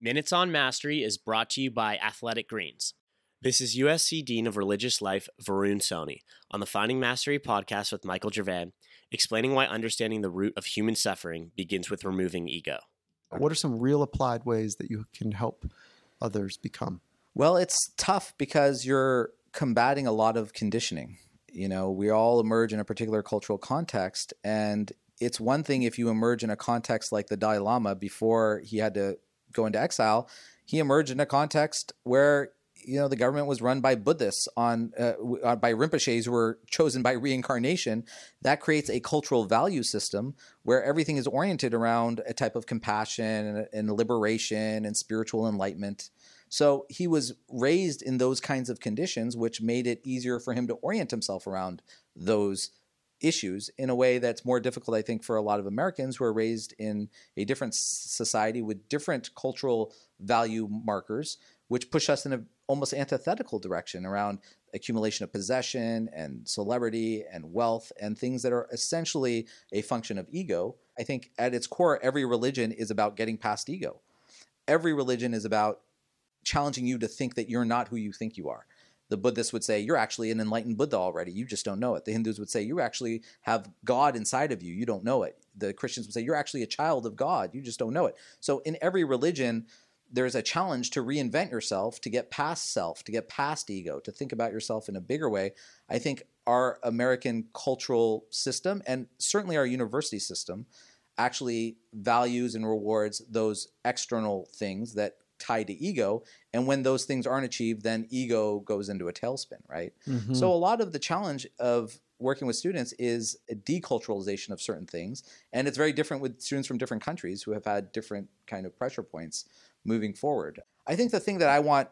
Minutes on Mastery is brought to you by Athletic Greens. This is USC Dean of Religious Life, Varun Soni, on the Finding Mastery podcast with Michael Gervais, explaining why understanding the root of human suffering begins with removing ego. What are some real applied ways that you can help others become? Well, it's tough because you're combating a lot of conditioning. You know, we all emerge in a particular cultural context, and it's one thing if you emerge in a context like the Dalai Lama before he had to go into exile. He emerged in a context where, you know, the government was run by Buddhists by Rinpoches who were chosen by reincarnation. That creates a cultural value system where everything is oriented around a type of compassion and liberation and spiritual enlightenment. So he was raised in those kinds of conditions, which made it easier for him to orient himself around those issues in a way that's more difficult, I think, for a lot of Americans who are raised in a different society with different cultural value markers, which push us in an almost antithetical direction around accumulation of possession and celebrity and wealth and things that are essentially a function of ego. I think at its core, every religion is about getting past ego. Every religion is about challenging you to think that you're not who you think you are. The Buddhists would say, you're actually an enlightened Buddha already. You just don't know it. The Hindus would say, you actually have God inside of you. You don't know it. The Christians would say, you're actually a child of God. You just don't know it. So in every religion, there's a challenge to reinvent yourself, to get past self, to get past ego, to think about yourself in a bigger way. I think our American cultural system and certainly our university system actually values and rewards those external things that tied to ego, and when those things aren't achieved, then ego goes into a tailspin, right? Mm-hmm. So a lot of the challenge of working with students is a deculturalization of certain things, and it's very different with students from different countries who have had different kind of pressure points moving forward. I think the thing that I want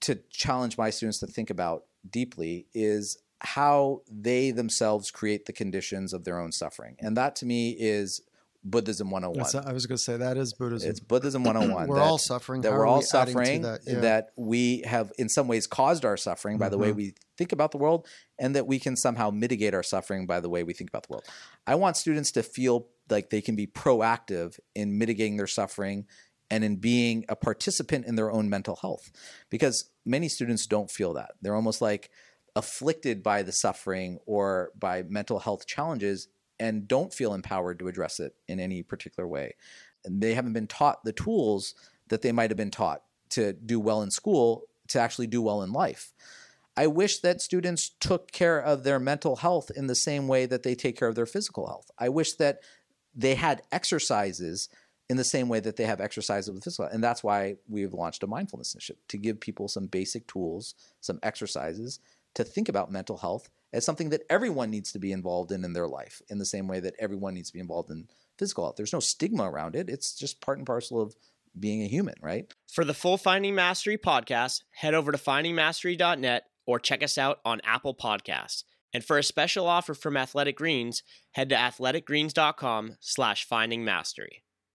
to challenge my students to think about deeply is how they themselves create the conditions of their own suffering, and that to me is Buddhism 101. I was going to say that is Buddhism. It's Buddhism 101. We're all suffering. That we're all suffering, that we have in some ways caused our suffering by the way we think about the world, and that we can somehow mitigate our suffering by the way we think about the world. I want students to feel like they can be proactive in mitigating their suffering and in being a participant in their own mental health, because many students don't feel that. They're almost like afflicted by the suffering or by mental health challenges and don't feel empowered to address it in any particular way. And they haven't been taught the tools that they might have been taught to do well in school, to actually do well in life. I wish that students took care of their mental health in the same way that they take care of their physical health. I wish that they had exercises in the same way that they have exercises with physical health. And that's why we've launched a mindfulness initiative, to give people some basic tools, some exercises to think about mental health as something that everyone needs to be involved in their life, in the same way that everyone needs to be involved in physical health. There's no stigma around it. It's just part and parcel of being a human, right? For the full Finding Mastery podcast, head over to findingmastery.net or check us out on Apple Podcasts. And for a special offer from Athletic Greens, head to athleticgreens.com/findingmastery.